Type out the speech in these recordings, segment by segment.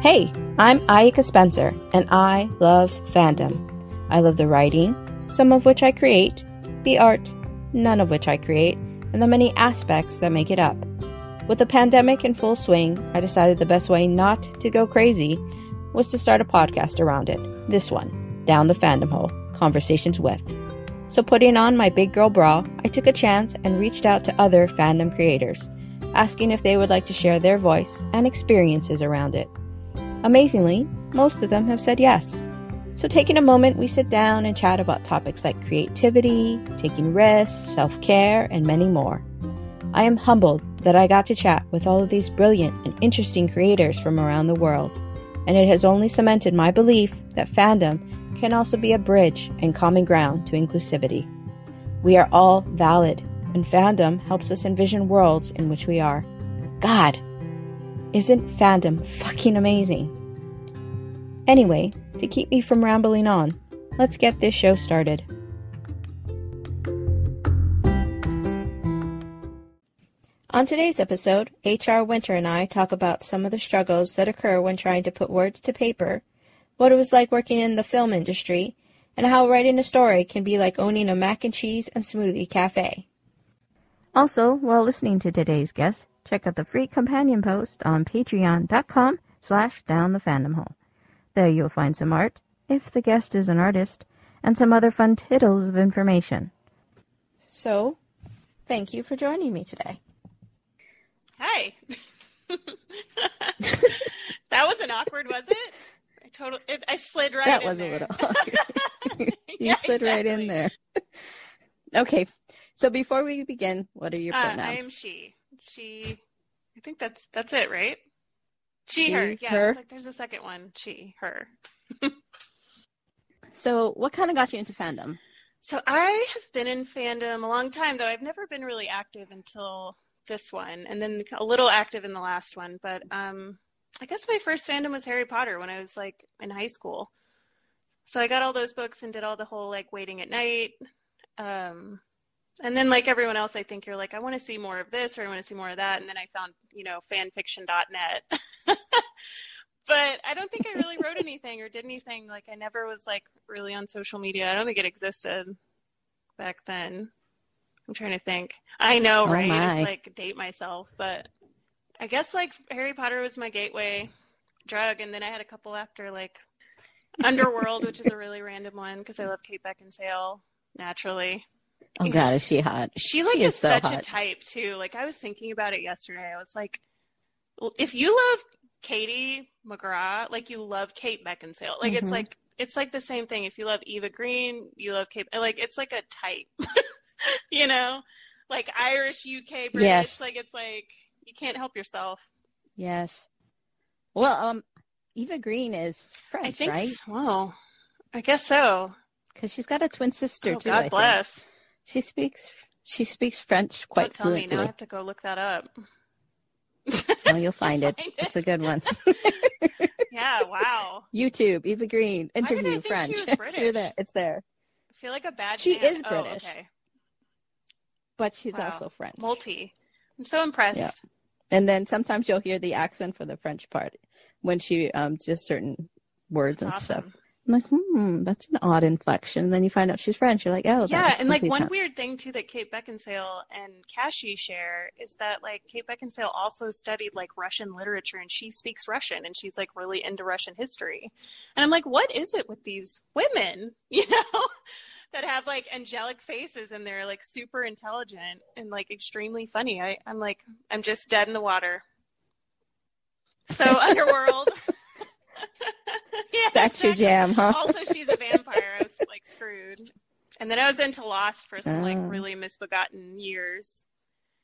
Hey, I'm Ayaka Spencer, and I love fandom. I love the writing, some of which I create, the art, none of which I create, and the many aspects that make it up. With the pandemic in full swing, I decided the best way not to go crazy was to start a podcast around it. This one, Down the Fandom Hole, Conversations With. So putting on my big girl bra, I took a chance and reached out to other fandom creators, asking if they would like to share their voice and experiences around it. Amazingly, most of them have said yes. So taking a moment, we sit down and chat about topics like creativity, taking risks, self-care, and many more. I am humbled that I got to chat with all of these brilliant and interesting creators from around the world, and it has only cemented my belief that fandom can also be a bridge and common ground to inclusivity. We are all valid, and fandom helps us envision worlds in which we are. God, isn't fandom fucking amazing? Anyway, to keep me from rambling on, let's get this show started. On today's episode, H.R. Winter and I talk about some of the struggles that occur when trying to put words to paper, what it was like working in the film industry, and how writing a story can be like owning a mac and cheese and smoothie cafe. Also, while listening to today's guest, check out the free companion post on patreon.com/downthefandomhole. There you'll find some art, if the guest is an artist, and some other fun tittles of information. So, thank you for joining me today. Hi. That wasn't awkward, was it? I slid right in there. That was a little awkward. You slid right in there. Okay. So before we begin, what are your pronouns? I am she. She. I think that's it, right? She, her. Yeah, her. It's like there's a second one. She, her. So what kind of got you into fandom? So I have been in fandom a long time, though I've never been really active until this one, and then a little active in the last one. But I guess my first fandom was Harry Potter when I was like in high school. So I got all those books and did all the whole like waiting at night. And then like everyone else, I think you're like, I want to see more of this or I want to see more of that. And then I found, fanfiction.net. But I don't think I really wrote anything or did anything. Like I never was like really on social media. I don't think it existed back then. I'm trying to think. I know, right? Oh, it's like date myself, but I guess like Harry Potter was my gateway drug, and then I had a couple after like Underworld, which is a really random one because I love Kate Beckinsale naturally. Oh God, is she hot? She is so such hot. A type too. Like I was thinking about it yesterday. I was like, if you love Katie McGrath, like you love Kate Beckinsale. Like it's like the same thing. If you love Eva Green, you love Kate. Like it's like a type, you know, like Irish, UK, British. Yes. Like it's like. You can't help yourself. Yes. Well, Eva Green is French, I think, right? So. I guess so. Because she's got a twin sister too. God bless. She speaks French quite fluently. Don't tell me now. I have to go look that up. Oh, you'll find it. It's a good one. Yeah. Wow. YouTube. Eva Green interview French. She was British? It's there. I feel like a bad. She man. Is British. Oh, okay. But she's also French. Multi. I'm so impressed. Yeah. And then sometimes you'll hear the accent for the French part when she just certain words that's and awesome. Stuff. I'm like, that's an odd inflection. And then you find out she's French. You're like, oh, yeah. And like one weird thing too that Kate Beckinsale and Kashi share is that like Kate Beckinsale also studied like Russian literature and she speaks Russian and she's like really into Russian history. And I'm like, what is it with these women, you know, that have like angelic faces and they're like super intelligent and like extremely funny. I'm like, I'm just dead in the water. So Underworld. Yeah, that's exactly. Your jam, huh? Also, she's a vampire. I was like screwed. And then I was into Lost for some like really misbegotten years.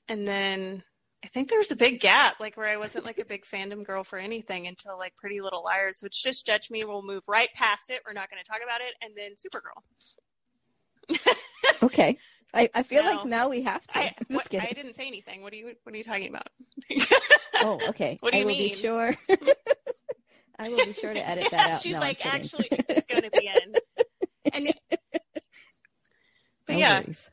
And then I think there was a big gap, like where I wasn't like a big fandom girl for anything until like Pretty Little Liars, which just judge me. We'll move right past it. We're not going to talk about it. And then Supergirl. Okay. I feel like now we have to. I didn't say anything. What are you talking about? Oh, okay. What do you mean? I will be sure to edit that out. She's like, actually, it's going to be in. Worries.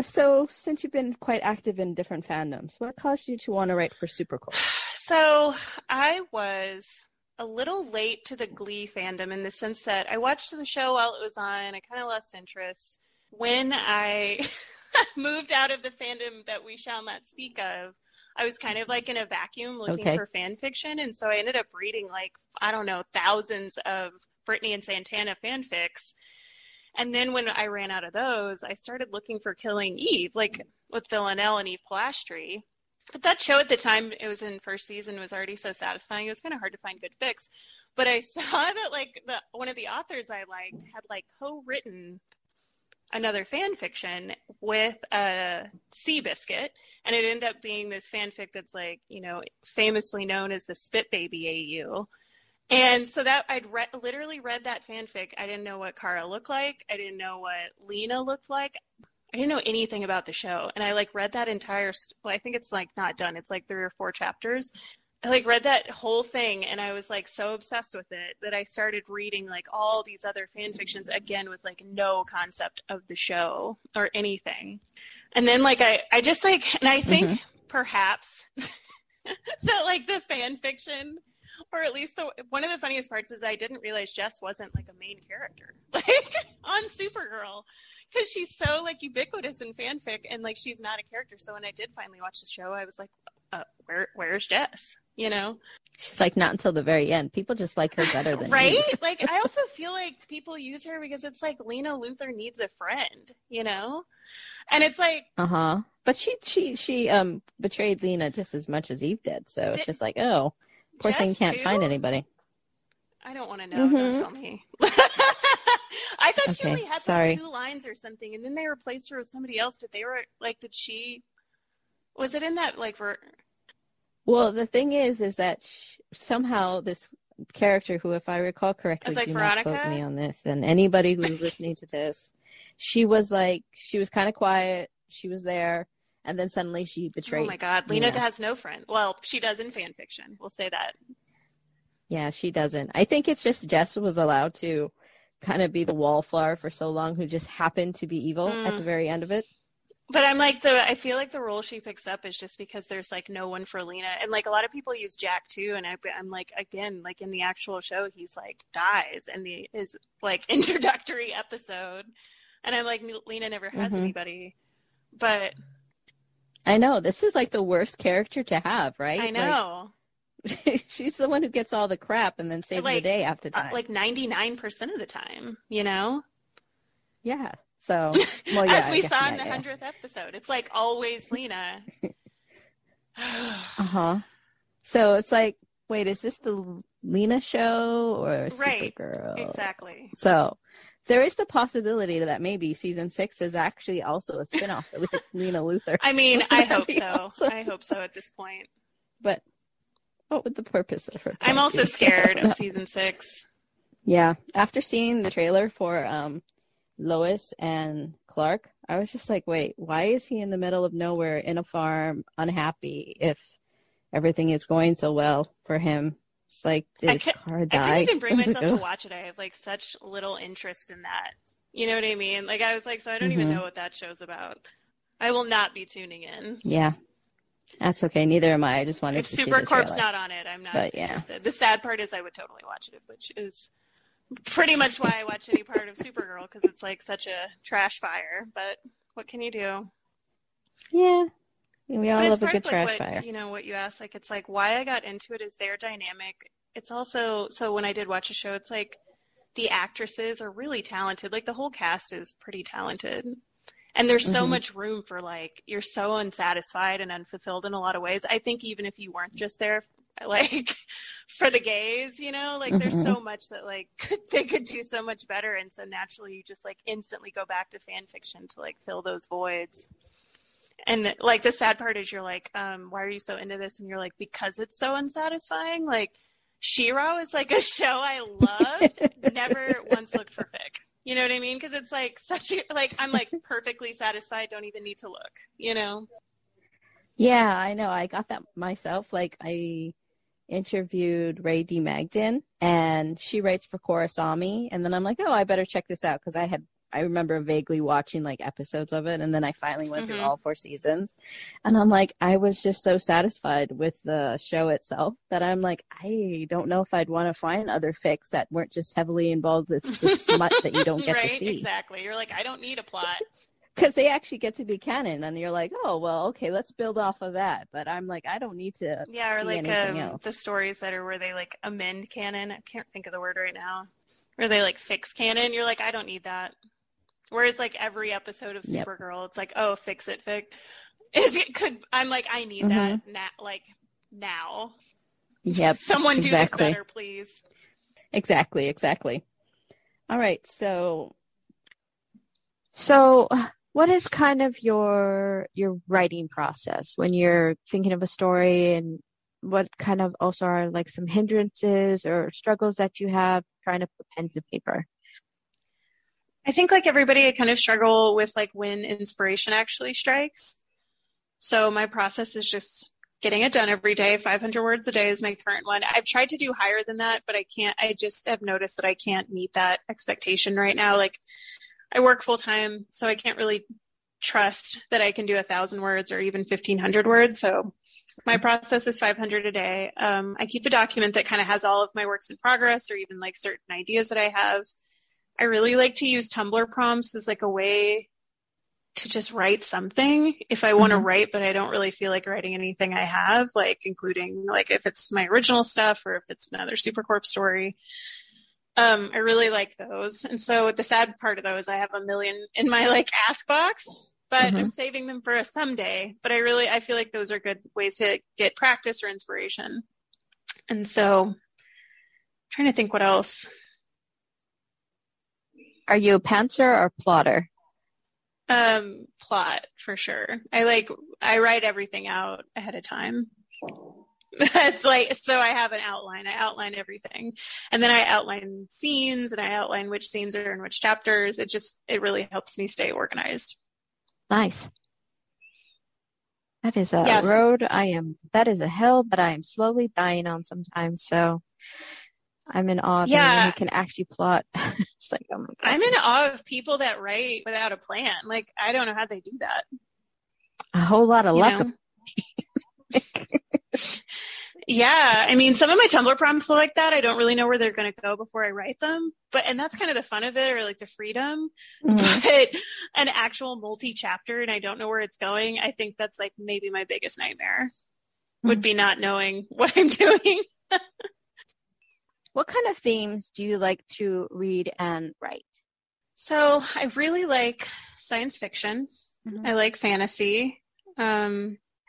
So since you've been quite active in different fandoms, what caused you to want to write for Super Corp? So I was a little late to the Glee fandom in the sense that I watched the show while it was on. I kind of lost interest. When I moved out of the fandom that we shall not speak of, I was kind of like in a vacuum looking for fan fiction. And so I ended up reading like, I don't know, thousands of Britney and Santana fanfics. And then when I ran out of those, I started looking for Killing Eve, like with Villanelle and Eve Polastri. But that show at the time, it was in first season, was already so satisfying. It was kind of hard to find good fics. But I saw that like one of the authors I liked had like co-written another fan fiction with Seabiscuit, and it ended up being this fanfic that's like, you know, famously known as the Spit Baby AU. And so that I'd literally read that fanfic. I didn't know what Kara looked like. I didn't know what Lena looked like. I didn't know anything about the show. And I like read that entire, well, I think it's like not done. It's like 3 or 4 chapters. I like read that whole thing and I was like so obsessed with it that I started reading like all these other fan fictions again with like no concept of the show or anything. And then like I just like, and I think perhaps that like the fan fiction, or at least one of the funniest parts is I didn't realize Jess wasn't like a main character, like on Supergirl, because she's so like ubiquitous in fanfic and like she's not a character. So when I did finally watch the show, I was like, where's Jess? You know, she's like not until the very end. People just like her better than right. Like I also feel like people use her because it's like Lena Luthor needs a friend, you know, and it's like But she betrayed Lena just as much as Eve did. So it's just like poor thing can't find anybody. I don't want to know. Don't tell me. I thought she only had like 2 lines or something, and then they replaced her with somebody else. Did they were like? Did she? Was it in that like? Well, the thing is that somehow this character, who, if I recall correctly, like, do not quote me on this, and anybody who's listening to this, she was kind of quiet. She was there. And then suddenly she betrayed. Oh my God, Lena has no friend. Well, she does in fan fiction. We'll say that. Yeah, she doesn't. I think it's just Jess was allowed to kind of be the wallflower for so long, who just happened to be evil at the very end of it. But I'm like I feel like the role she picks up is just because there's like no one for Lena, and like a lot of people use Jack too. And I'm like, again, like in the actual show, he's like dies in his like introductory episode, and I'm like Lena never has anybody, but. I know. This is like the worst character to have, right? I know. Like, she's the one who gets all the crap and then saves like, the day after time. Like 99% of the time, you know? Yeah. So, well, yeah, as we saw in the 100th episode, it's like always Lena. So it's like, wait, is this the Lena show or Supergirl? Right. Exactly. So. There is the possibility that maybe season 6 is actually also a spinoff with Lena Luthor. I mean, I hope so. Awesome? I hope so at this point. But what would the purpose of her? I'm also scared of season 6. Yeah. After seeing the trailer for Lois and Clark, I was just like, wait, why is he in the middle of nowhere in a farm unhappy if everything is going so well for him? Just like, I couldn't even bring myself to watch it. I have like such little interest in that. You know what I mean? Like I was like, so I don't even know what that show's about. I will not be tuning in. Yeah, that's okay. Neither am I. I just wanted to see the trailer. If Super Corp's not on it, I'm not interested. The sad part is I would totally watch it, which is pretty much why I watch any part of Supergirl, because it's like such a trash fire. But what can you do? Yeah. We all love a good trash fire. You know what you asked, like it's like why I got into it is their dynamic. It's also so when I did watch a show, it's like the actresses are really talented. Like the whole cast is pretty talented, and there's so much room for like you're so unsatisfied and unfulfilled in a lot of ways. I think even if you weren't just there, like for the gays, you know, like there's so much that like they could do so much better, and so naturally you just like instantly go back to fan fiction to like fill those voids. And like the sad part is you're like, why are you so into this? And you're like, because it's so unsatisfying. Like Shiro is like a show I loved, never once looked for fic. You know what I mean? Because it's like such a, like I'm like perfectly satisfied, don't even need to look. You know? Yeah, I know. I got that myself. Like I interviewed Ray D. Magden, and she writes for Korasami, and then I'm like, oh, I better check this out because I had I remember vaguely watching like episodes of it, and then I finally went through all 4 seasons, and I'm like, I was just so satisfied with the show itself that I'm like, I don't know if I'd want to find other fics that weren't just heavily involved with the smut that you don't get to see. Exactly. You're like, I don't need a plot. Because they actually get to be canon, and you're like, oh, well, okay, let's build off of that. But I'm like, I don't need to see like anything else. The stories that are where they, like, amend canon. I can't think of the word right now. Where they, like, fix canon. You're like, I don't need that. Whereas, like, every episode of Supergirl, it's like, oh, fix it, fic. It could, I'm like, I need that, now. Yep, someone do this better, please. Exactly, exactly. All right, So what is kind of your writing process when you're thinking of a story, and what kind of also are like some hindrances or struggles that you have trying to put pen to paper? I think like everybody, I kind of struggle with like when inspiration actually strikes. So my process is just getting it done every day. 500 words a day is my current one. I've tried to do higher than that, but I can't. I just have noticed that I can't meet that expectation right now. Like, I work full time, so I can't really trust that I can do 1,000 words or even 1,500 words. So my process is 500 a day. I keep a document that kind of has all of my works in progress, or even like certain ideas that I have. I really like to use Tumblr prompts as like a way to just write something if I want to write, but I don't really feel like writing anything I have, like including like if it's my original stuff or if it's another Super Corp story. I really like those. And so the sad part of those, I have 1 million in my like ask box, but I'm saving them for a someday. But I feel like those are good ways to get practice or inspiration. And so I'm trying to think what else. Are you a pantser or plotter? Plot for sure. I write everything out ahead of time. It's like, so I have an outline. I outline everything, and then I outline scenes, and I outline which scenes are in which chapters. It really helps me stay organized. Nice. That is a road that is a hill that I am slowly dying on sometimes. So I'm in awe of anyone who can actually plot. It's like, oh my God. I'm in awe of people that write without a plan. Like, I don't know how they do that. A whole lot of luck. Yeah, I mean, some of my Tumblr prompts are like that. I don't really know where they're going to go before I write them, and that's kind of the fun of it, or like the freedom. But an actual multi-chapter and I don't know where it's going, I think that's like maybe my biggest nightmare would be not knowing what I'm doing. What kind of themes do you like to read and write? So I really like science fiction. I like fantasy.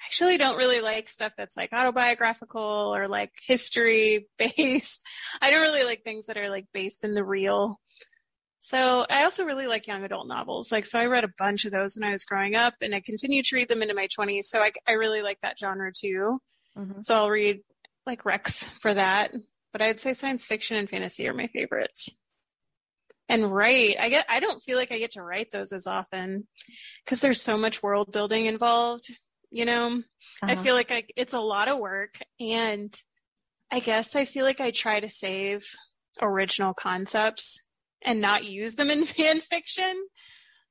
Actually, don't really like stuff that's like autobiographical or like history based. I don't really like things that are like based in the real. So I also really like young adult novels. Like, so I read a bunch of those when I was growing up, and I continue to read them into my 20s. So I really like that genre too. So I'll read like Rex for that, but I'd say science fiction and fantasy are my favorites. And write, I don't feel like I get to write those as often because there's so much world building involved. You know, I feel like it's a lot of work, and I guess I feel like I try to save original concepts and not use them in fan fiction.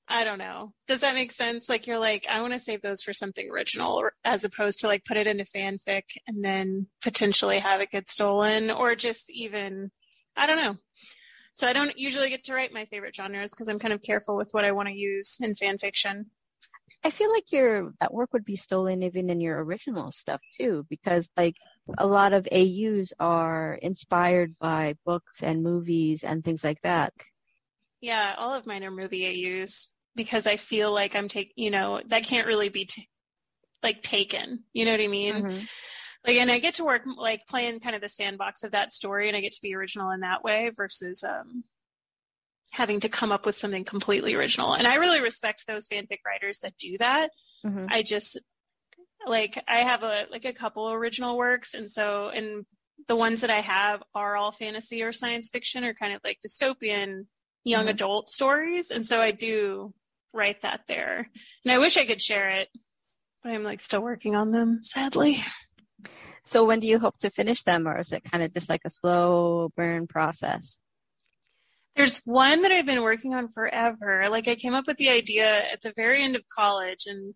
I don't know. Does that make sense? Like, you're like, I want to save those for something original, as opposed to like put it into fanfic and then potentially have it get stolen, or just even, I don't know. So I don't usually get to write my favorite genres because I'm kind of careful with what I want to use in fan fiction. I feel like that work would be stolen even in your original stuff too, because like a lot of AUs are inspired by books and movies and things like that. Yeah, all of mine are movie AUs because I feel like I'm that can't really be taken. You know what I mean? Like, and I get to work like playing kind of the sandbox of that story, and I get to be original in that way versus having to come up with something completely original. And I really respect those fanfic writers that do that. I just I have a couple original works. And the ones that I have are all fantasy or science fiction or kind of like dystopian young adult stories. And so I do write that there, and I wish I could share it, but I'm like still working on them, sadly. So when do you hope to finish them, or is it kind of just like a slow burn process? There's one that I've been working on forever. Like, I came up with the idea at the very end of college, and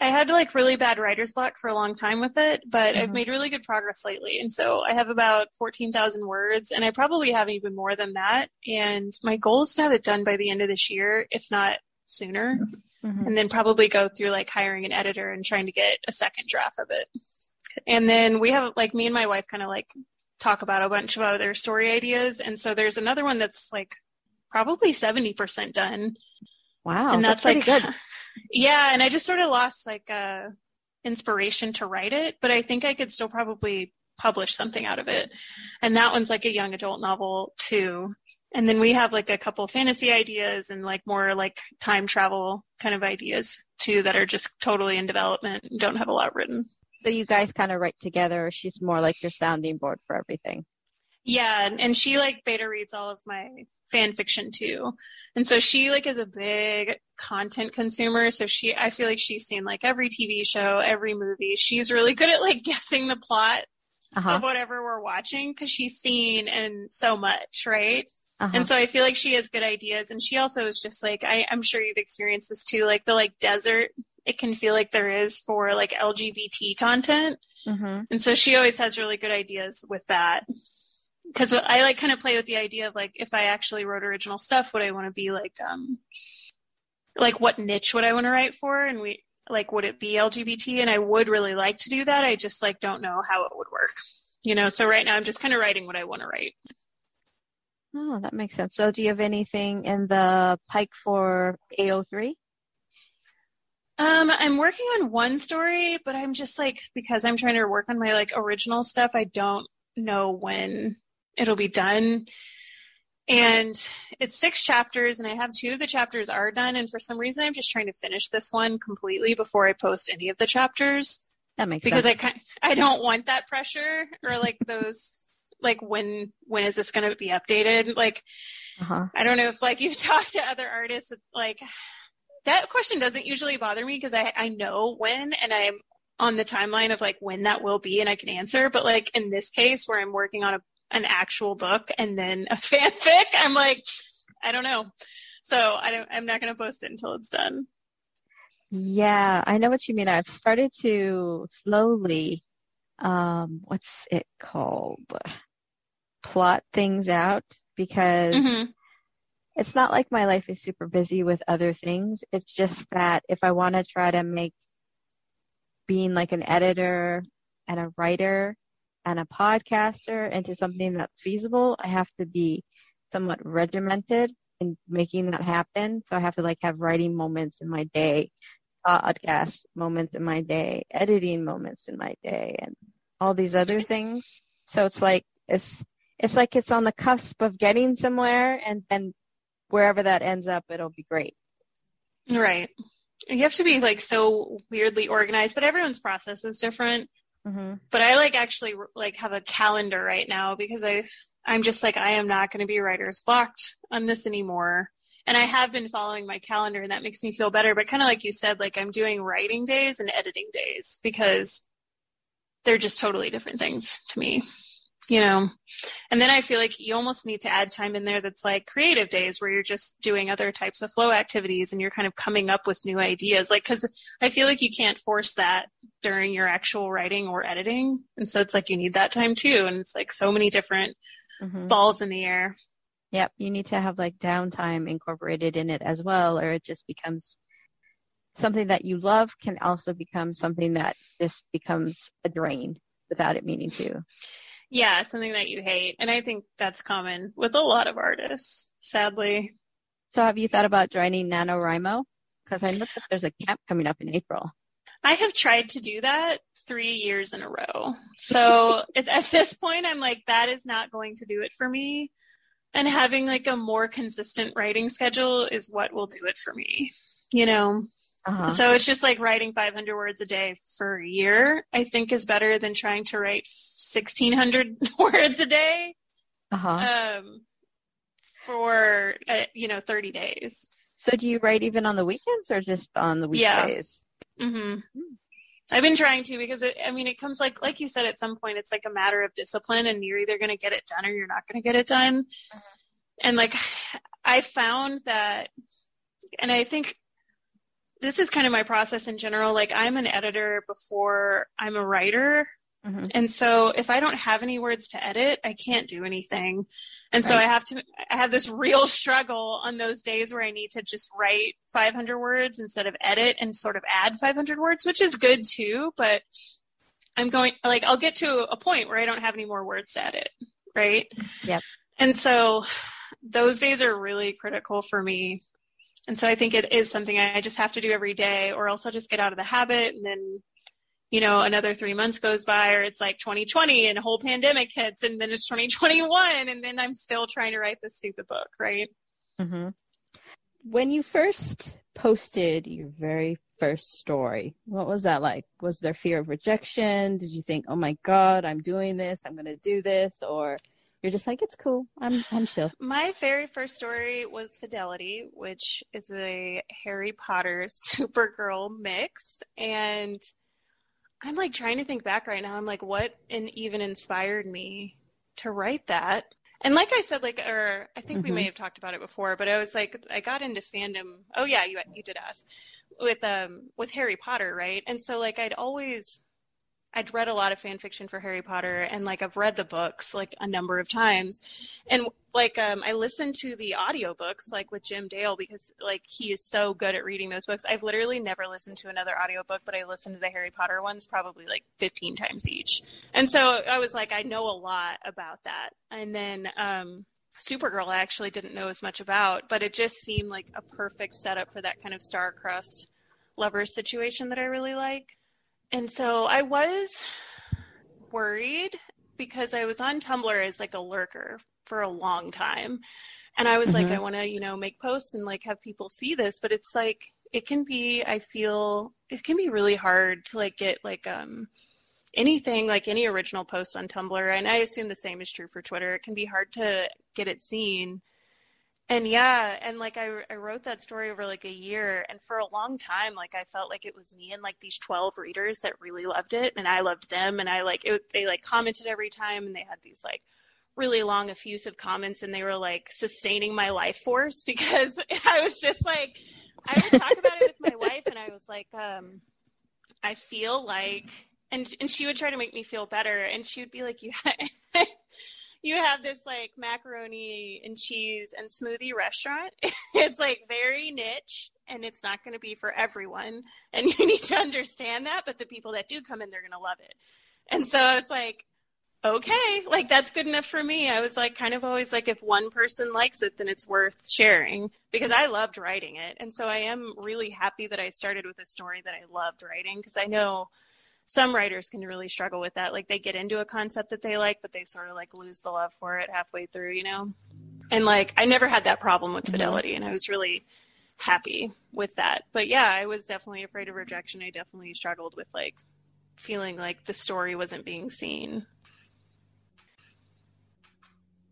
I had like really bad writer's block for a long time with it, but I've made really good progress lately. And so I have about 14,000 words, and I probably have even more than that. And my goal is to have it done by the end of this year, if not sooner, and then probably go through like hiring an editor and trying to get a second draft of it. And then we have like, me and my wife kind of like talk about a bunch of other story ideas. And so there's another one that's like probably 70% done. Wow. And that's like, good. Yeah. And I just sort of lost like inspiration to write it, but I think I could still probably publish something out of it. And that one's like a young adult novel too. And then we have like a couple of fantasy ideas and like more like time travel kind of ideas too, that are just totally in development and don't have a lot written. So you guys kind of write together. She's more like your sounding board for everything. Yeah. And she like beta reads all of my fan fiction too. And so she like is a big content consumer. So I feel like she's seen like every TV show, every movie. She's really good at like guessing the plot of whatever we're watching, because she's seen and so much, right? And so I feel like she has good ideas. And she also is just like, I'm sure you've experienced this too, like the like desert it can feel like there is for like LGBT content. And so she always has really good ideas with that. Because I like kind of play with the idea of like, if I actually wrote original stuff, would I want to be like what niche would I want to write for? And we like, would it be LGBT? And I would really like to do that. I just like, don't know how it would work, you know? So right now I'm just kind of writing what I want to write. Oh, that makes sense. So do you have anything in the pike for AO3? I'm working on one story, but I'm just like, because I'm trying to work on my like original stuff, I don't know when it'll be done. And it's 6 chapters, and I have 2 of the chapters are done. And for some reason, I'm just trying to finish this one completely before I post any of the chapters. That makes sense. Because I don't want that pressure or like those... like when is this going to be updated? Like, I don't know if like you've talked to other artists, like that question doesn't usually bother me because I know when, and I'm on the timeline of like when that will be and I can answer. But like in this case where I'm working on an actual book and then a fanfic, I'm like, I don't know. So I'm not going to post it until it's done. Yeah, I know what you mean. I've started to slowly, what's it called? Plot things out, because it's not like my life is super busy with other things. It's just that if I want to try to make being like an editor and a writer and a podcaster into something that's feasible, I have to be somewhat regimented in making that happen. So I have to like have writing moments in my day, podcast moments in my day, editing moments in my day, and all these other things. So it's like, it's like it's on the cusp of getting somewhere, and then wherever that ends up, it'll be great. Right. You have to be like so weirdly organized, but everyone's process is different. But I like actually like have a calendar right now, because I'm just like, I am not going to be writer's blocked on this anymore. And I have been following my calendar, and that makes me feel better. But kind of like you said, like I'm doing writing days and editing days, because they're just totally different things to me. You know, and then I feel like you almost need to add time in there that's like creative days, where you're just doing other types of flow activities and you're kind of coming up with new ideas. Like, because I feel like you can't force that during your actual writing or editing. And so it's like you need that time too. And it's like so many different balls in the air. Yep. You need to have like downtime incorporated in it as well, or it just becomes something that you love can also become something that just becomes a drain without it meaning to. Yeah, something that you hate. And I think that's common with a lot of artists, sadly. So have you thought about joining NaNoWriMo? Because I know that there's a camp coming up in April. I have tried to do that 3 years in a row. So at this point, I'm like, that is not going to do it for me. And having like a more consistent writing schedule is what will do it for me, you know? So it's just like writing 500 words a day for a year, I think, is better than trying to write 1,600 words a day for, 30 days. So do you write even on the weekends or just on the weekdays? Yeah. I've been trying to, because it comes like you said, at some point, it's like a matter of discipline, and you're either going to get it done or you're not going to get it done. Mm-hmm. And I found that, and I think this is kind of my process in general. I'm an editor before I'm a writer. Mm-hmm. And so if I don't have any words to edit, I can't do anything. And so I have this real struggle on those days where I need to just write 500 words instead of edit and sort of add 500 words, which is good too, but I'm going, I'll get to a point where I don't have any more words to edit. Right. Yep. And so those days are really critical for me. And so I think it is something I just have to do every day, or else I'll just get out of the habit, and then, another 3 months goes by, or it's 2020 and a whole pandemic hits, and then it's 2021. And then I'm still trying to write this stupid book. Right. Mm-hmm. When you first posted your very first story, what was that like? Was there fear of rejection? Did you think, oh my God, I'm doing this, I'm going to do this? Or you're just like, it's cool, I'm chill. My very first story was Fidelity, which is a Harry Potter Supergirl mix. And I'm trying to think back right now. I'm what even inspired me to write that? And I said, or I think we may have talked about it before, but I was I got into fandom. Oh yeah, you did ask with Harry Potter, right? And so I'd read a lot of fan fiction for Harry Potter, and I've read the books a number of times, and I listened to the audiobooks with Jim Dale, because he is so good at reading those books. I've literally never listened to another audiobook, but I listened to the Harry Potter ones probably 15 times each. And so I was I know a lot about that. And then Supergirl I actually didn't know as much about, but it just seemed like a perfect setup for that kind of star-crossed lovers situation that I really like. And so I was worried, because I was on Tumblr as a lurker for a long time. And I was I want to, make posts and have people see this, but it's it can be really hard to get anything, any original post on Tumblr. And I assume the same is true for Twitter. It can be hard to get it seen. And yeah, and I wrote that story over a year, and for a long time, I felt it was me and these 12 readers that really loved it, and I loved them, and they commented every time, and they had these really long effusive comments, and they were sustaining my life force, because I was just I would talk about it with my wife, and I was I feel and she would try to make me feel better, and she would be you have this macaroni and cheese and smoothie restaurant. It's very niche, and it's not going to be for everyone. And you need to understand that, but the people that do come in, they're going to love it. And so I was okay, that's good enough for me. I was kind of always if one person likes it, then it's worth sharing, because I loved writing it. And so I am really happy that I started with a story that I loved writing, because I know some writers can really struggle with that. They get into a concept that they like, but they sort of lose the love for it halfway through, And I never had that problem with Fidelity, and I was really happy with that. But yeah, I was definitely afraid of rejection. I definitely struggled with feeling the story wasn't being seen.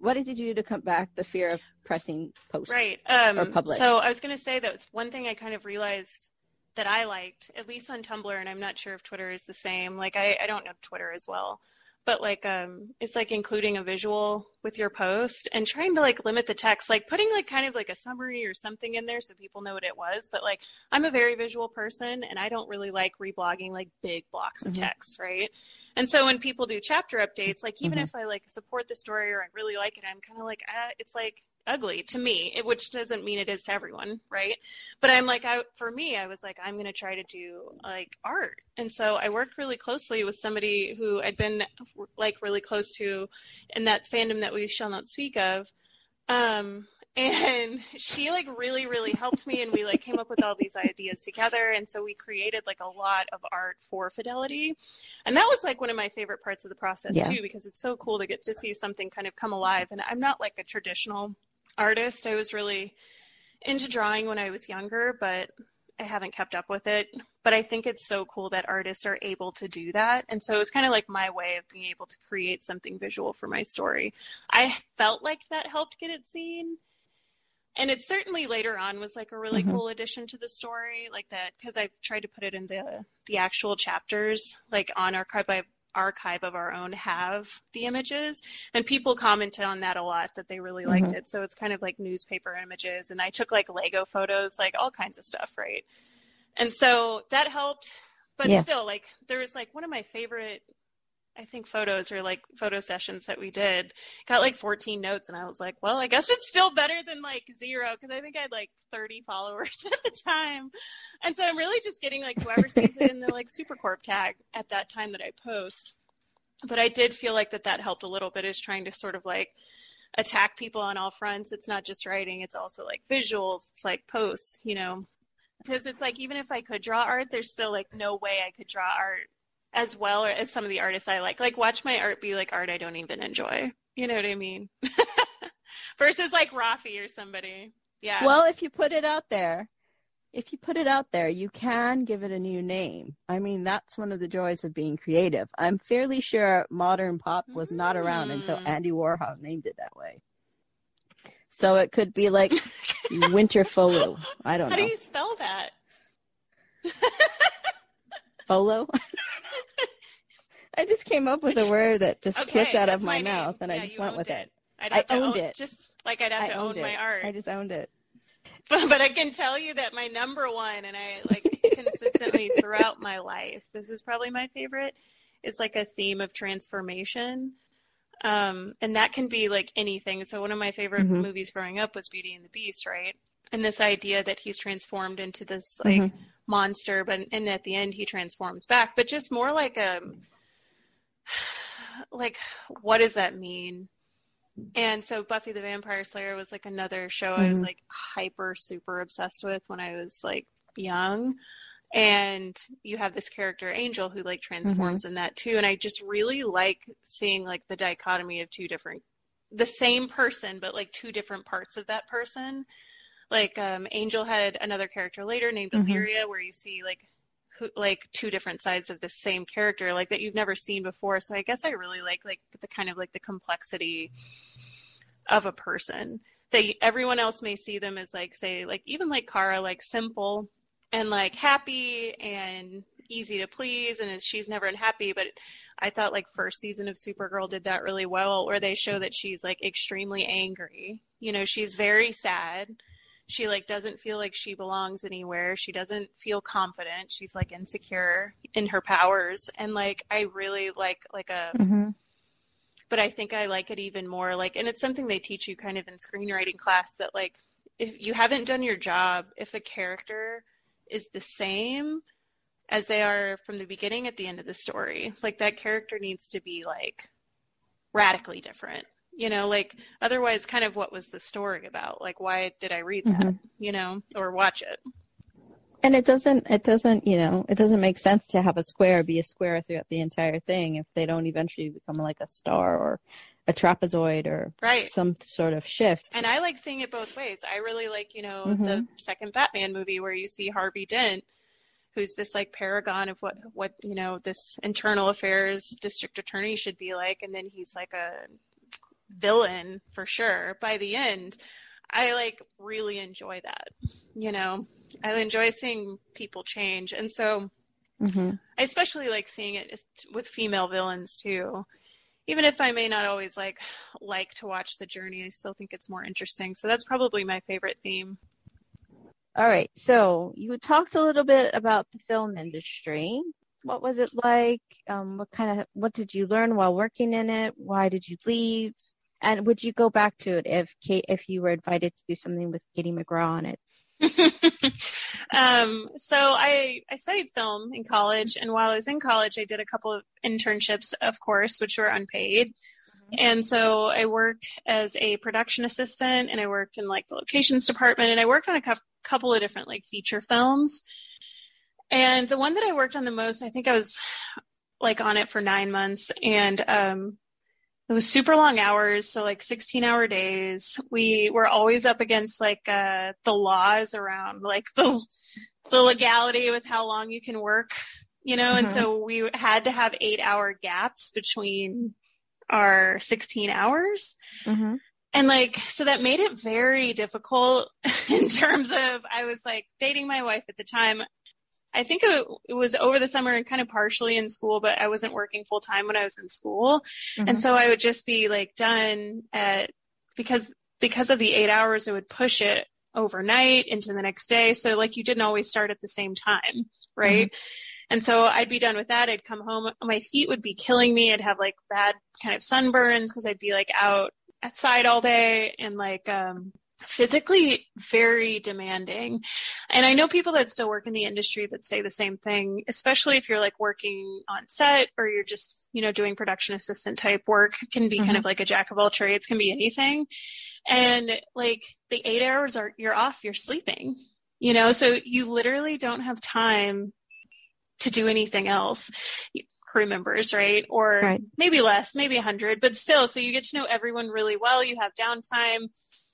What did you do to combat back the fear of pressing post or publish? So I was going to say that it's one thing I kind of realized that I liked, at least on Tumblr, and I'm not sure if Twitter is the same. I don't know Twitter as well, but it's including a visual with your post and trying to limit the text, putting kind of a summary or something in there so people know what it was. But I'm a very visual person, and I don't really like reblogging big blocks of text. Right. And so when people do chapter updates, even if I support the story or I really like it, I'm kind of it's ugly to me, which doesn't mean it is to everyone, right? But I'm going to try to do art. And so I worked really closely with somebody who I'd been really close to in that fandom that we shall not speak of. And she really, really helped me, and we came up with all these ideas together. And so we created a lot of art for Fidelity. And that was one of my favorite parts of the process too, because it's so cool to get to see something kind of come alive. And I'm not a traditional artist. I was really into drawing when I was younger, but I haven't kept up with it. But I think it's so cool that artists are able to do that. And so it was kind of my way of being able to create something visual for my story. I felt that helped get it seen. And it certainly later on was like a really cool addition to the story, like that, because I've tried to put it in the actual chapters, like on our archive of our own have the images, and people commented on that a lot, that they really liked it. So it's kind of like newspaper images, and I took like Lego photos, like all kinds of stuff, right? And so that helped, but still, like there was like one of my favorite, I think, photos or like photo sessions that we did, got like 14 notes, and I was like, well, I guess it's still better than like zero, because I think I had like 30 followers at the time. And so I'm really just getting like whoever sees it in the like Super Corp tag at that time that I post. But I did feel like that helped a little bit, is trying to sort of like attack people on all fronts. It's not just writing, it's also like visuals, it's like posts, you know, because it's like, even if I could draw art, there's still like no way I could draw art as well or as some of the artists I like. Like, watch my art be like art I don't even enjoy. You know what I mean? Versus like Rafi or somebody. Yeah. Well, if you put it out there, you can give it a new name. I mean, that's one of the joys of being creative. I'm fairly sure modern pop was not around until Andy Warhol named it that way. So it could be like Winter Folio. I don't know. How do you spell that? Folio? I just came up with a word that just slipped out of my mouth, and I just went with it. I owned it. Just like I'd have to own my art. I just owned it. But I can tell you that my number one, and I like consistently throughout my life, this is probably my favorite, is like a theme of transformation. And that can be like anything. So one of my favorite movies growing up was Beauty and the Beast, right? And this idea that he's transformed into this like monster, and at the end he transforms back. But just more like a... like, what does that mean? And so Buffy the Vampire Slayer was like another show I was like hyper super obsessed with when I was like young, and you have this character Angel who like transforms in that too. And I just really like seeing like the dichotomy of the same person, but like two different parts of that person. Like Angel had another character later named Illyria, where you see like two different sides of the same character, like that you've never seen before. So I guess I really like the kind of like the complexity of a person that everyone else may see them as like, say, like even like Kara, like simple and like happy and easy to please. And she's never unhappy, but I thought like first season of Supergirl did that really well, where they show that she's like extremely angry. You know, she's very sad. She like doesn't feel like she belongs anywhere. She doesn't feel confident. She's like insecure in her powers. And like, I really like a, but I think I like it even more. Like, and it's something they teach you kind of in screenwriting class, that like, if you haven't done your job, if a character is the same as they are from the beginning at the end of the story, like that character needs to be like radically different. You know, like, otherwise, kind of what was the story about? Like, why did I read that, you know, or watch it? And it doesn't make sense to have a square be a square throughout the entire thing if they don't eventually become like a star or a trapezoid or some sort of shift. And I like seeing it both ways. I really like, you know, the second Batman movie where you see Harvey Dent, who's this like paragon of what, you know, this internal affairs district attorney should be like. And then he's like a villain for sure by the end. I like really enjoy that, you know. I enjoy seeing people change, and so I especially like seeing it with female villains too. Even if I may not always like to watch the journey, I still think it's more interesting. So that's probably my favorite theme. All right, so you talked a little bit about the film industry. What was it like? What did you learn while working in it? Why did you leave? And would you go back to it if you were invited to do something with Katie McGraw on it? So I studied film in college. And while I was in college, I did a couple of internships, of course, which were unpaid. And so I worked as a production assistant, and I worked in like the locations department. And I worked on a couple of different like feature films. And the one that I worked on the most, I think I was like on it for 9 months, and it was super long hours, so like 16-hour days. We were always up against like the laws around like the legality with how long you can work, you know. And so we had to have 8-hour gaps between our 16 hours. And like, so that made it very difficult in terms of, I was like dating my wife at the time. I think it was over the summer and kind of partially in school, but I wasn't working full time when I was in school. Mm-hmm. And so I would just be like done at, because of the 8 hours, it would push it overnight into the next day. So like you didn't always start at the same time. Right. Mm-hmm. And so I'd be done with that. I'd come home. My feet would be killing me. I'd have like bad kind of sunburns because I'd be like out outside all day and like, physically very demanding. And I know people that still work in the industry that say the same thing, especially if you're like working on set or you're just, you know, doing production assistant type work. It can be mm-hmm. kind of like a jack of all trades, can be anything. And like the 8 hours are, you're off, you're sleeping, you know, so you literally don't have time to do anything else. Crew members, right? Or right. maybe less, maybe 100, but still, so you get to know everyone really well. You have downtime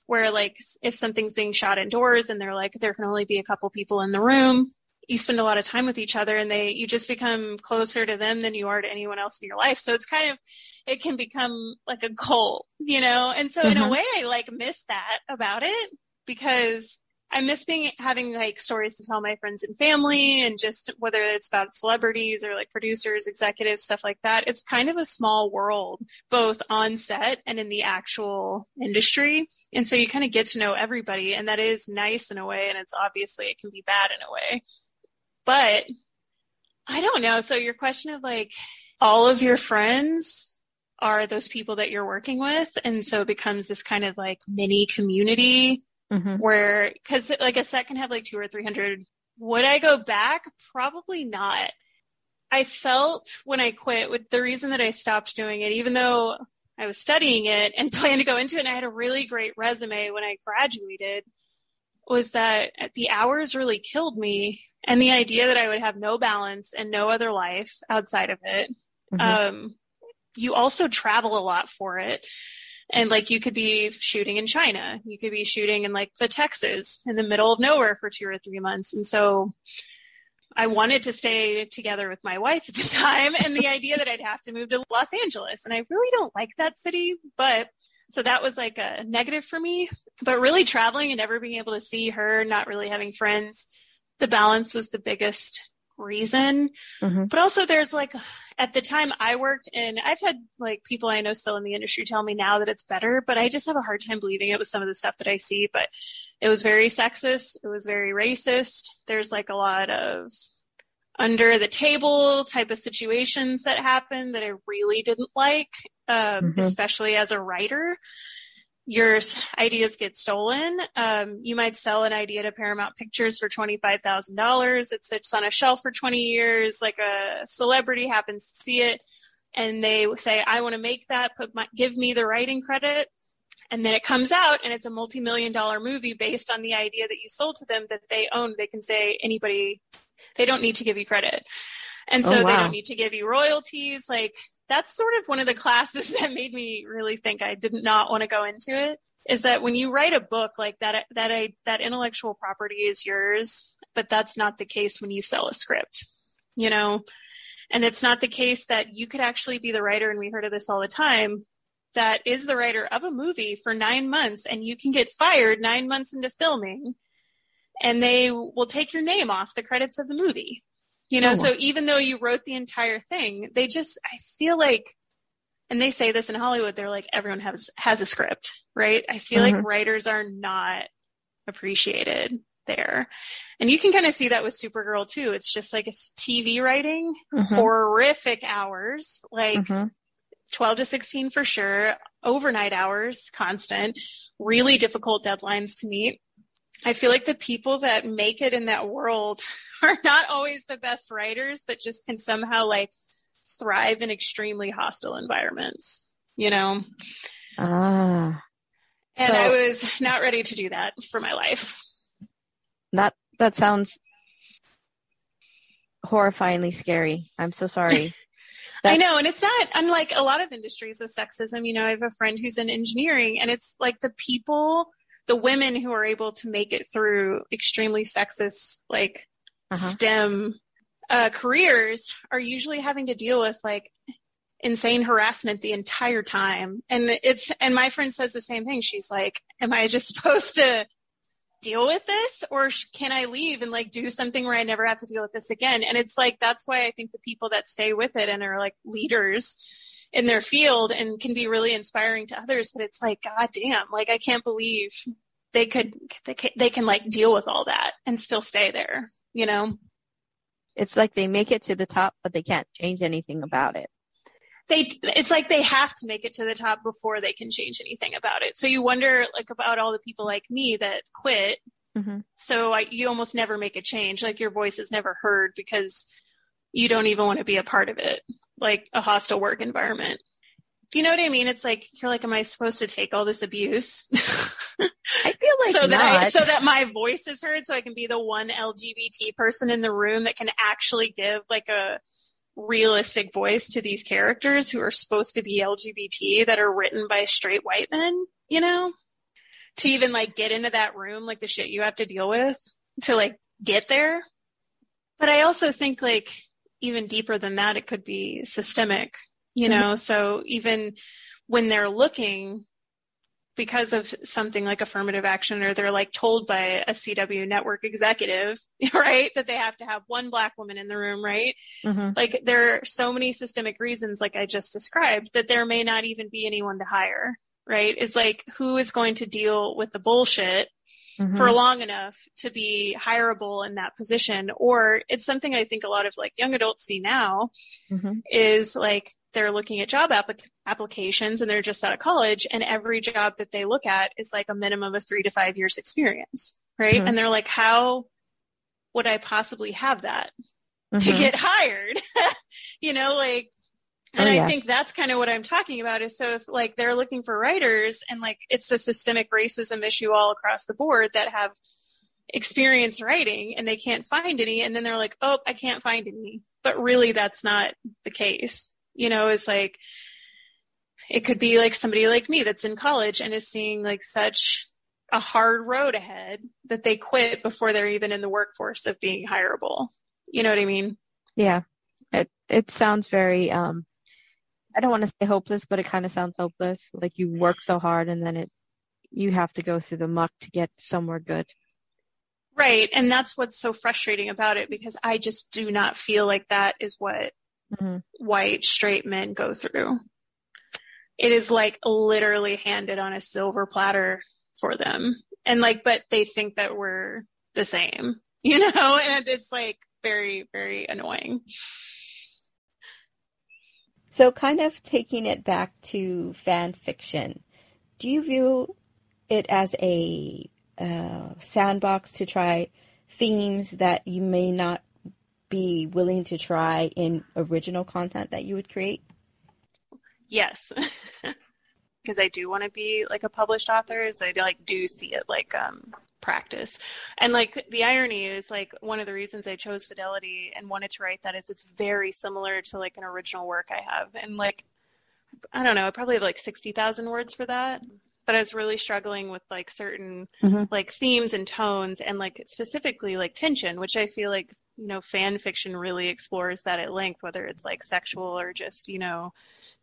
where like if something's being shot indoors and they're like, there can only be a couple people in the room, you spend a lot of time with each other and you just become closer to them than you are to anyone else in your life. So it's kind of, it can become like a cult, you know? And so mm-hmm. in a way I like miss that about it because I miss having like stories to tell my friends and family, and just whether it's about celebrities or like producers, executives, stuff like that. It's kind of a small world, both on set and in the actual industry. And so you kind of get to know everybody, and that is nice in a way. And it's obviously, it can be bad in a way, but I don't know. So your question of like all of your friends are those people that you're working with. And so it becomes this kind of like mini community. Mm-hmm. Where, because like a set can have like 200 or 300. Would I go back? Probably not. I felt when I quit, with the reason that I stopped doing it, even though I was studying it and planned to go into it, and I had a really great resume when I graduated, was that the hours really killed me, and the idea that I would have no balance and no other life outside of it. Mm-hmm. You also travel a lot for it. And like, you could be shooting in China, you could be shooting in like the Texas in the middle of nowhere for 2 or 3 months. And so I wanted to stay together with my wife at the time. And the idea that I'd have to move to Los Angeles, and I really don't like that city, but so that was like a negative for me, but really traveling and never being able to see her, not really having friends. The balance was the biggest reason, mm-hmm. but also there's like, at the time I worked in, I've had like people I know still in the industry tell me now that it's better, but I just have a hard time believing it with some of the stuff that I see. But it was very sexist. It was very racist. There's like a lot of under the table type of situations that happened that I really didn't like, mm-hmm. especially as a writer. Your ideas get stolen. You might sell an idea to Paramount Pictures for $25,000. It sits on a shelf for 20 years. Like a celebrity happens to see it, and they say, I want to make that, give me the writing credit. And then it comes out and it's a multi-million-dollar movie based on the idea that you sold to them that they own. They can say anybody, they don't need to give you credit. And so they don't need to give you royalties. Like, that's sort of one of the classes that made me really think I did not want to go into it, is that when you write a book like that, that intellectual property is yours, but that's not the case when you sell a script, you know? And it's not the case that you could actually be the writer. And we heard of this all the time, that is the writer of a movie for 9 months, and you can get fired 9 months into filming, and they will take your name off the credits of the movie. You know, so even though you wrote the entire thing, they just, I feel like, and they say this in Hollywood, they're like, everyone has a script, right? I feel mm-hmm. like writers are not appreciated there. And you can kind of see that with Supergirl too. It's just like it's TV writing, mm-hmm. horrific hours, like mm-hmm. 12 to 16 for sure, overnight hours, constant, really difficult deadlines to meet. I feel like the people that make it in that world are not always the best writers, but just can somehow like thrive in extremely hostile environments, you know? And I was not ready to do that for my life. That sounds horrifyingly scary. I'm so sorry. I know. And it's not unlike a lot of industries with sexism. You know, I have a friend who's in engineering, and it's like the women who are able to make it through extremely sexist, like STEM careers are usually having to deal with like insane harassment the entire time. And my friend says the same thing. She's like, am I just supposed to deal with this, or can I leave and like do something where I never have to deal with this again? And it's like, that's why I think the people that stay with it and are like leaders in their field and can be really inspiring to others. But it's like, God damn, like I can't believe they can like deal with all that and still stay there, you know? It's like they make it to the top, but they can't change anything about it. It's like they have to make it to the top before they can change anything about it. So you wonder like about all the people like me that quit. Mm-hmm. So you almost never make a change. Like your voice is never heard because you don't even want to be a part of it. Like a hostile work environment. Do you know what I mean? It's like, you're like, am I supposed to take all this abuse? I feel like so that my voice is heard, so I can be the one LGBT person in the room that can actually give like a realistic voice to these characters who are supposed to be LGBT that are written by straight white men, you know, to even like get into that room, like the shit you have to deal with to like get there. But I also think like even deeper than that, it could be systemic, you know? Mm-hmm. So even when they're looking because of something like affirmative action, or they're like told by a CW network executive, right, that they have to have one Black woman in the room, right? Mm-hmm. Like there are so many systemic reasons, like I just described, that there may not even be anyone to hire, right? It's like, who is going to deal with the bullshit mm-hmm. for long enough to be hireable in that position? Or it's something I think a lot of like young adults see now mm-hmm. is like, they're looking at job applications and they're just out of college, and every job that they look at is like a minimum of 3 to 5 years experience, right? Mm-hmm. And they're like, how would I possibly have that mm-hmm. to get hired? You know, like, and I think that's kind of what I'm talking about is, so if like they're looking for writers and like it's a systemic racism issue all across the board that have experience writing and they can't find any, and then they're like, oh, I can't find any, but really that's not the case. You know, it's like, it could be like somebody like me that's in college and is seeing like such a hard road ahead that they quit before they're even in the workforce of being hireable. You know what I mean? Yeah. It sounds very, I don't want to say hopeless, but it kind of sounds hopeless. Like you work so hard and then you have to go through the muck to get somewhere good. Right. And that's what's so frustrating about it, because I just do not feel like that is what mm-hmm. white straight men go through. It is like literally handed on a silver platter for them, and like, but they think that we're the same, you know, and it's like very, very annoying. So kind of taking it back to fan fiction, do you view it as a sandbox to try themes that you may not be willing to try in original content that you would create? Yes. Because I do want to be like a published author, is I like do see it like practice. And like the irony is like one of the reasons I chose Fidelity and wanted to write that is it's very similar to like an original work I have. And like, I don't know, I probably have like 60,000 words for that. But I was really struggling with like certain mm-hmm. like themes and tones, and like specifically like tension, which I feel like, you know, fan fiction really explores that at length, whether it's like sexual or just, you know,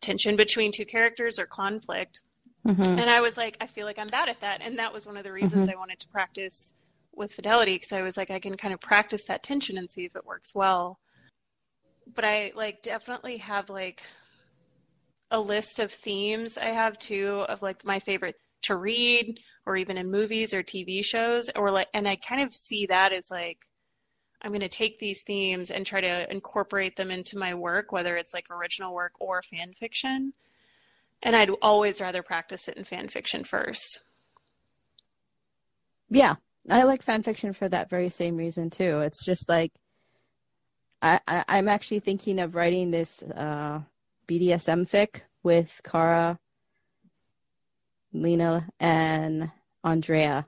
tension between two characters or conflict. Mm-hmm. And I was like, I feel like I'm bad at that. And that was one of the reasons mm-hmm. I wanted to practice with Fidelity, because I was like, I can kind of practice that tension and see if it works well. But I like definitely have like a list of themes I have too, of like my favorite to read, or even in movies or TV shows, or like, and I kind of see that as like, I'm going to take these themes and try to incorporate them into my work, whether it's like original work or fan fiction. And I'd always rather practice it in fan fiction first. Yeah. I like fan fiction for that very same reason too. It's just like, I'm actually thinking of writing this BDSM fic with Kara, Lena, and Andrea.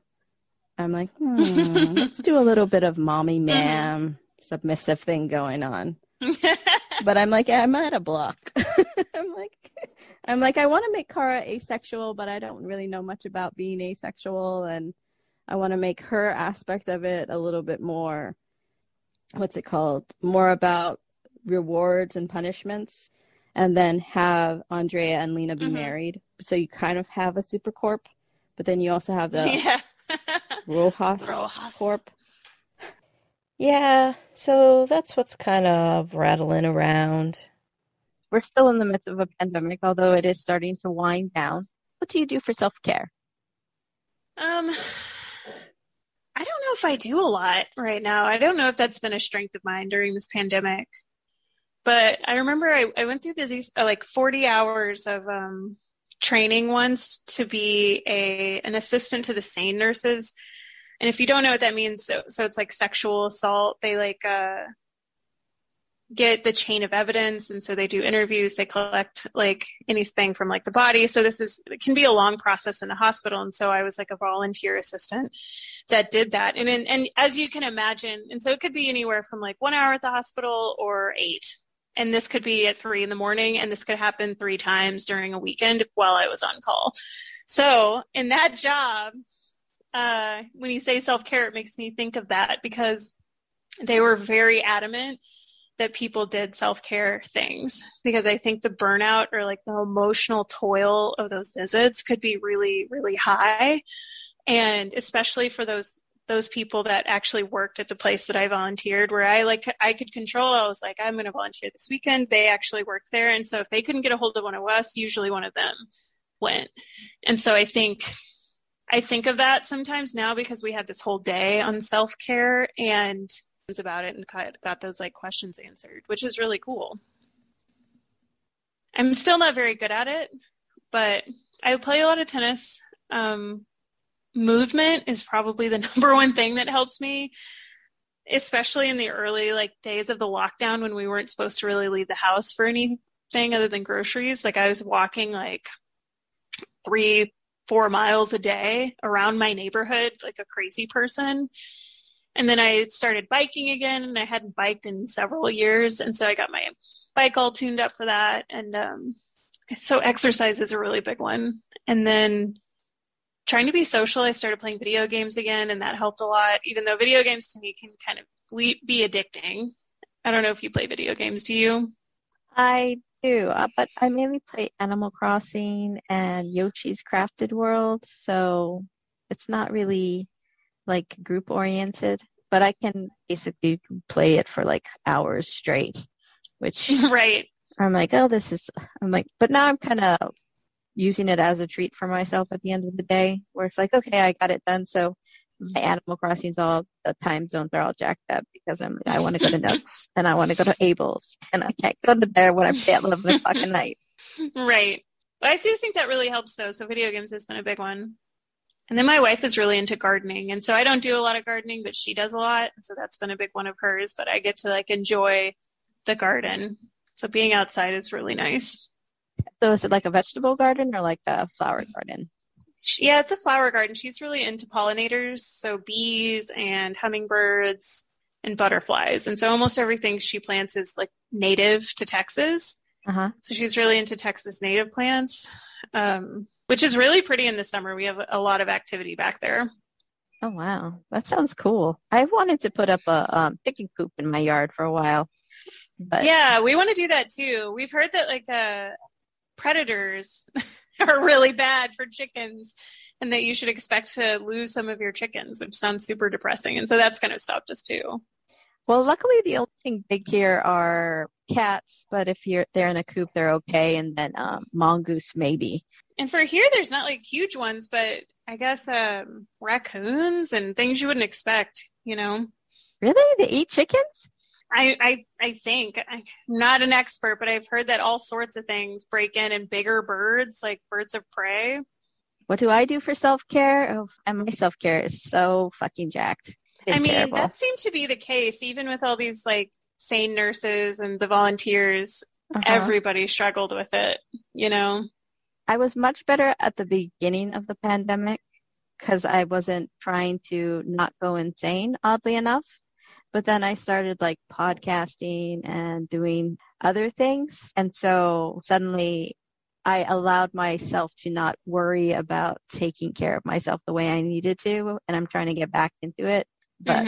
I'm like, let's do a little bit of mommy, ma'am, mm-hmm. submissive thing going on. But I'm like, I'm at a block. I'm like, I want to make Kara asexual, but I don't really know much about being asexual. And I want to make her aspect of it a little bit more, more about rewards and punishments. and then have Andrea and Lena be married. So you kind of have a Super Corp, but then you also have the Rojas Corp. Yeah, so that's what's kind of rattling around. We're still in the midst of a pandemic, although it is starting to wind down. What do you do for self-care? I don't know if I do a lot right now. I don't know if that's been a strength of mine during this pandemic. But I remember I went through these 40 hours of training once to be an assistant to the SANE nurses. And if you don't know what that means, so it's like sexual assault. They get the chain of evidence. And so they do interviews, they collect anything from the body. So it can be a long process in the hospital. And so I was a volunteer assistant that did that. And as you can imagine, and so it could be anywhere from 1 hour at the hospital or 8. And this could be at 3 a.m. and this could happen 3 times during a weekend while I was on call. So in that job, when you say self-care, it makes me think of that because they were very adamant that people did self-care things because I think the burnout or the emotional toil of those visits could be really, really high. And especially for those people that actually worked at the place that I volunteered where I could control. I was I'm going to volunteer this weekend. They actually worked there. And so if they couldn't get a hold of one of us, usually one of them went. And so I think of that sometimes now because we had this whole day on self-care and about it and got those questions answered, which is really cool. I'm still not very good at it, but I play a lot of tennis. Movement is probably the number one thing that helps me, especially in the early days of the lockdown when we weren't supposed to really leave the house for anything other than groceries. I was walking 3-4 miles a day around my neighborhood like a crazy person. And then I started biking again, and I hadn't biked in several years. And so I got my bike all tuned up for that. And so exercise is a really big one. And then trying to be social, I started playing video games again, and that helped a lot, even though video games to me can kind of be addicting. I don't know if you play video games. Do you? I do, but I mainly play Animal Crossing and Yoshi's Crafted World. So it's not really group oriented, but I can basically play it for hours straight, which right. I'm but now I'm kind of using it as a treat for myself at the end of the day where it's okay, I got it done. So my Animal Crossing's all the time zones are all jacked up because I want to go to Nooks and I want to go to Abel's and I can't go to there when I play at 11 o'clock at night. Right. But I do think that really helps though. So video games has been a big one. And then my wife is really into gardening. And so I don't do a lot of gardening, but she does a lot. So that's been a big one of hers, but I get to enjoy the garden. So being outside is really nice. So is it a vegetable garden or a flower garden? Yeah, it's a flower garden. She's really into pollinators. So bees and hummingbirds and butterflies. And so almost everything she plants is native to Texas. Uh-huh. So she's really into Texas native plants. Which is really pretty in the summer. We have a lot of activity back there. Oh, wow. That sounds cool. I wanted to put up a picking coop in my yard for a while. But yeah, we want to do that too. We've heard that predators are really bad for chickens and that you should expect to lose some of your chickens, which sounds super depressing. And so that's kind of stopped us too. Well, luckily the only thing big here are cats, but if they're in a coop, they're okay. And then mongoose maybe. And for here, there's not huge ones, but I guess raccoons and things you wouldn't expect, you know. Really? They eat chickens? I think. I'm not an expert, but I've heard that all sorts of things break in and bigger birds, like birds of prey. What do I do for self-care? Oh, and my self-care is so fucking jacked. It's terrible. That seems to be the case, even with all these SANE nurses and the volunteers. Uh-huh. Everybody struggled with it, you know. I was much better at the beginning of the pandemic because I wasn't trying to not go insane, oddly enough. But then I started podcasting and doing other things. And so suddenly I allowed myself to not worry about taking care of myself the way I needed to. And I'm trying to get back into it. But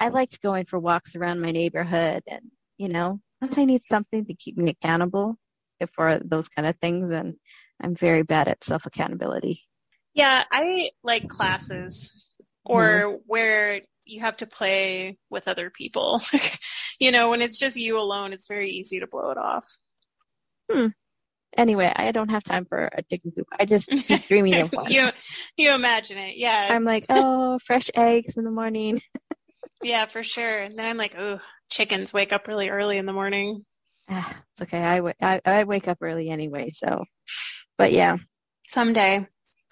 I liked going for walks around my neighborhood and, once I need something to keep me accountable for those kind of things, and I'm very bad at self-accountability. Yeah, I like classes or where you have to play with other people. You know, when it's just you alone, it's very easy to blow it off. Anyway, I don't have time for a chicken coop. I just keep dreaming of one. You imagine it, yeah. I'm like, oh, fresh eggs in the morning. Yeah, for sure. And then I'm like, oh, chickens wake up really early in the morning. It's okay. I wake up early anyway, so. But yeah. Someday.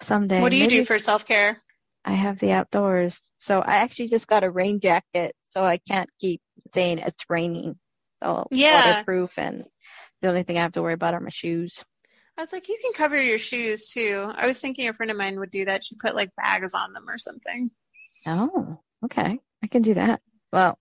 What do you do for self-care? I have the outdoors. So I actually just got a rain jacket, so I can't keep saying it's raining. So waterproof, and the only thing I have to worry about are my shoes. I was like, you can cover your shoes too. I was thinking a friend of mine would do that. She put like bags on them or something. Oh, okay. I can do that. Well,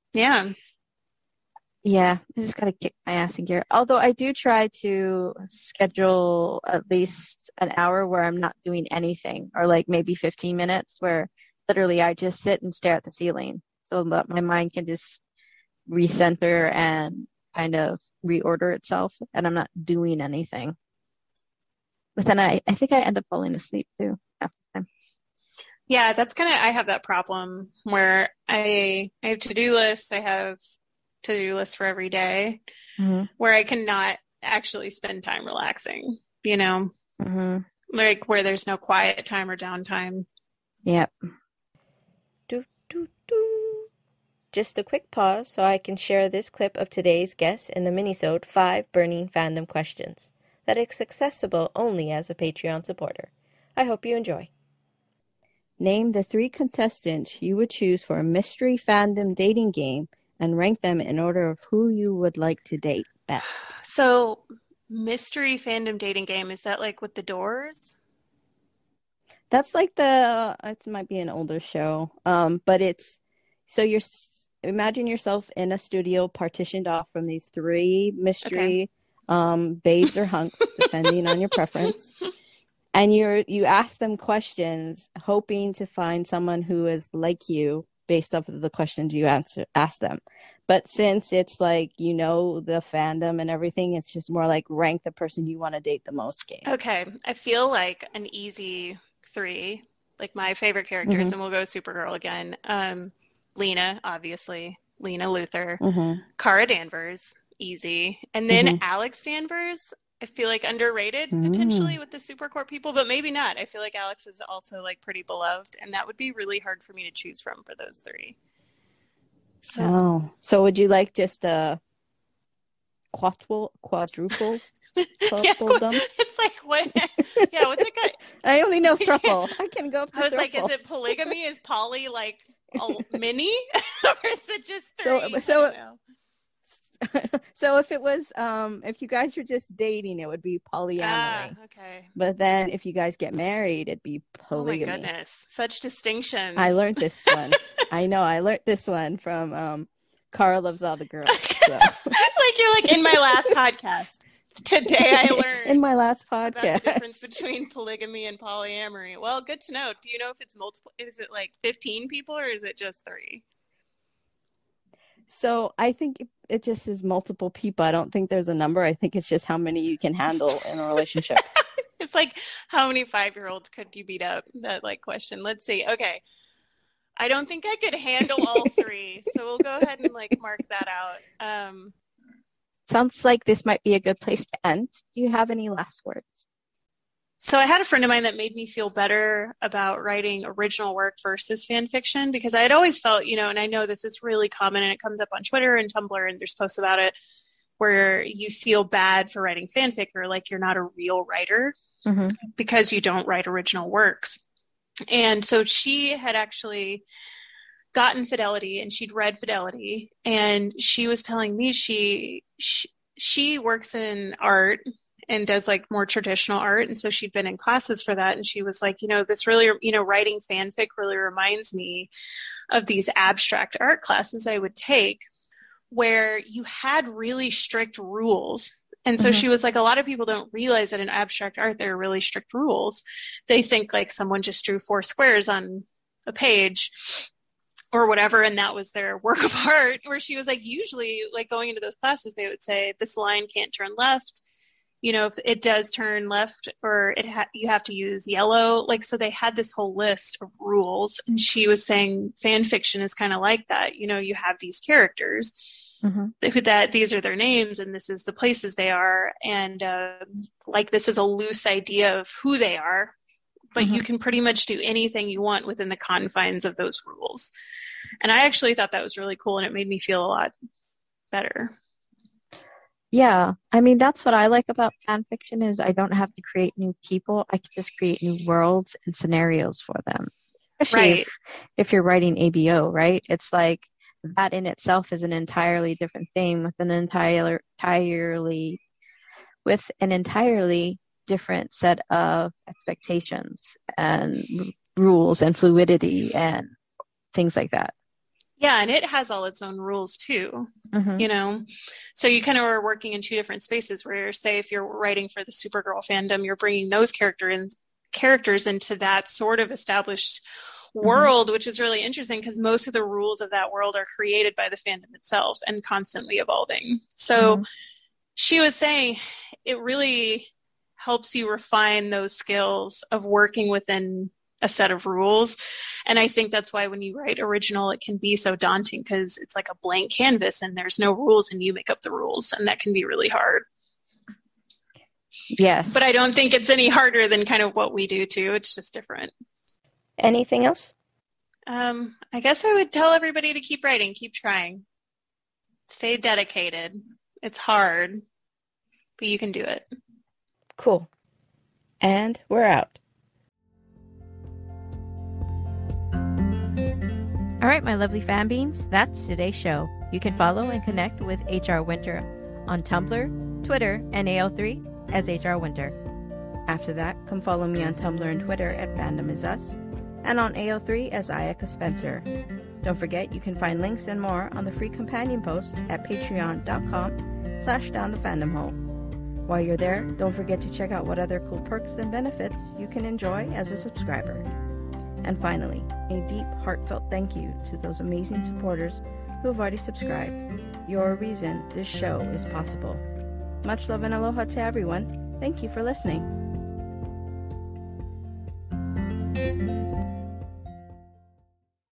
yeah, I just got to kick my ass in gear. Although I do try to schedule at least an hour where I'm not doing anything, or like maybe 15 minutes where literally I just sit and stare at the ceiling so that my mind can just recenter and kind of reorder itself, and I'm not doing anything. But then I think I end up falling asleep too half the time. Yeah, that's kind of, I have that problem where I have to-do lists. I have to-do lists for every day, where I cannot actually spend time relaxing, you know, like where there's no quiet time or downtime. Yep. Just a quick pause so I can share this clip of today's guest in the minisode 5 Burning Fandom Questions that is accessible only as a Patreon supporter. I hope you enjoy. Name the 3 contestants you would choose for a mystery fandom dating game and rank them in order of who you would like to date best. So, mystery fandom dating game, is that like with the doors? That's like the, it might be an older show, but it's, so you're, imagine yourself in a studio partitioned off from these 3 mystery babes or hunks, depending on your preference. And you ask them questions, hoping to find someone who is like you, based off of the questions you ask them. But since it's like, you know, the fandom and everything, it's just more like rank the person you want to date the most game. Okay. I feel like an easy 3, like my favorite characters, and we'll go Supergirl again. Lena, obviously. Lena Luthor. Kara Danvers, easy. And then Alex Danvers, I feel like underrated potentially with the Super Corp people, but maybe not. I feel like Alex is also like pretty beloved, and that would be really hard for me to choose from for those 3. So, so would you like just a quadruple? It's like what? Yeah, what's it called? I only know triple. I can go up to triple. Like, is it polygamy? Is poly like a mini, or is it just 3? I don't know. So if it was, if you guys were just dating, it would be polyamory. Okay. But then if you guys get married, it'd be polygamy. Oh my goodness, such distinctions! I learned this one. I know, I learned this one from Carl Loves All the Girls. So. Like you're like in my last podcast today. I learned in my last podcast about the difference between polygamy and polyamory. Well, good to know. Do you know if it's multiple? Is it like 15 people, or is it just 3? So I think it just is multiple people. I don't think there's a number. I think it's just how many you can handle in a relationship. It's like, how many 5-year-olds could you beat up? That like question. Let's see. Okay. I don't think I could handle all 3. So we'll go ahead and like mark that out. Sounds like this might be a good place to end. Do you have any last words? So I had a friend of mine that made me feel better about writing original work versus fan fiction, because I had always felt, you know, and I know this is really common and it comes up on Twitter and Tumblr and there's posts about it where you feel bad for writing fanfic, or like you're not a real writer because you don't write original works. And so she had actually gotten Fidelity and she'd read Fidelity, and she was telling me she works in art and does like more traditional art. And so she'd been in classes for that. And she was like, you know, this really, you know, writing fanfic really reminds me of these abstract art classes I would take where you had really strict rules. And so she was like, a lot of people don't realize that in abstract art, there are really strict rules. They think like someone just drew 4 squares on a page. or whatever, and that was their work of art, where she was like, usually, like, going into those classes, they would say, this line can't turn left, you know, if it does turn left, or you have to use yellow. Like, so they had this whole list of rules, and she was saying fan fiction is kind of like that. You know, you have these characters, mm-hmm. that these are their names, and this is the places they are, and like, this is a loose idea of who they are, but mm-hmm. you can pretty much do anything you want within the confines of those rules. And I actually thought that was really cool, and it made me feel a lot better. Yeah, I mean, that's what I like about fan fiction, is I don't have to create new people. I can just create new worlds and scenarios for them. Especially right. If you're writing ABO, right? It's like, that in itself is an entirely different thing with an entirely different set of expectations and rules and fluidity and things like that. Yeah, and it has all its own rules too, mm-hmm. you know? So you kind of are working in two different spaces where, say, if you're writing for the Supergirl fandom, you're bringing those characters into that sort of established world, mm-hmm. which is really interesting because most of the rules of that world are created by the fandom itself and constantly evolving. So mm-hmm. she was saying it really helps you refine those skills of working within a set of rules. And I think that's why when you write original, it can be so daunting, because it's like a blank canvas and there's no rules and you make up the rules, and that can be really hard. Yes. But I don't think it's any harder than kind of what we do too. It's just different. Anything else? I guess I would tell everybody to keep writing, keep trying, stay dedicated. It's hard, but you can do it. Cool. And we're out. All right, my lovely fanbeans, that's today's show. You can follow and connect with H.R. Winter on Tumblr, Twitter, and AO3 as H.R. Winter. After that, come follow me on Tumblr and Twitter at FandomIsUs, and on AO3 as Ayaka Spencer. Don't forget, you can find links and more on the free companion post at patreon.com/downthefandomhole. While you're there, don't forget to check out what other cool perks and benefits you can enjoy as a subscriber. And finally, a deep, heartfelt thank you to those amazing supporters who have already subscribed. You're a reason this show is possible. Much love and aloha to everyone. Thank you for listening.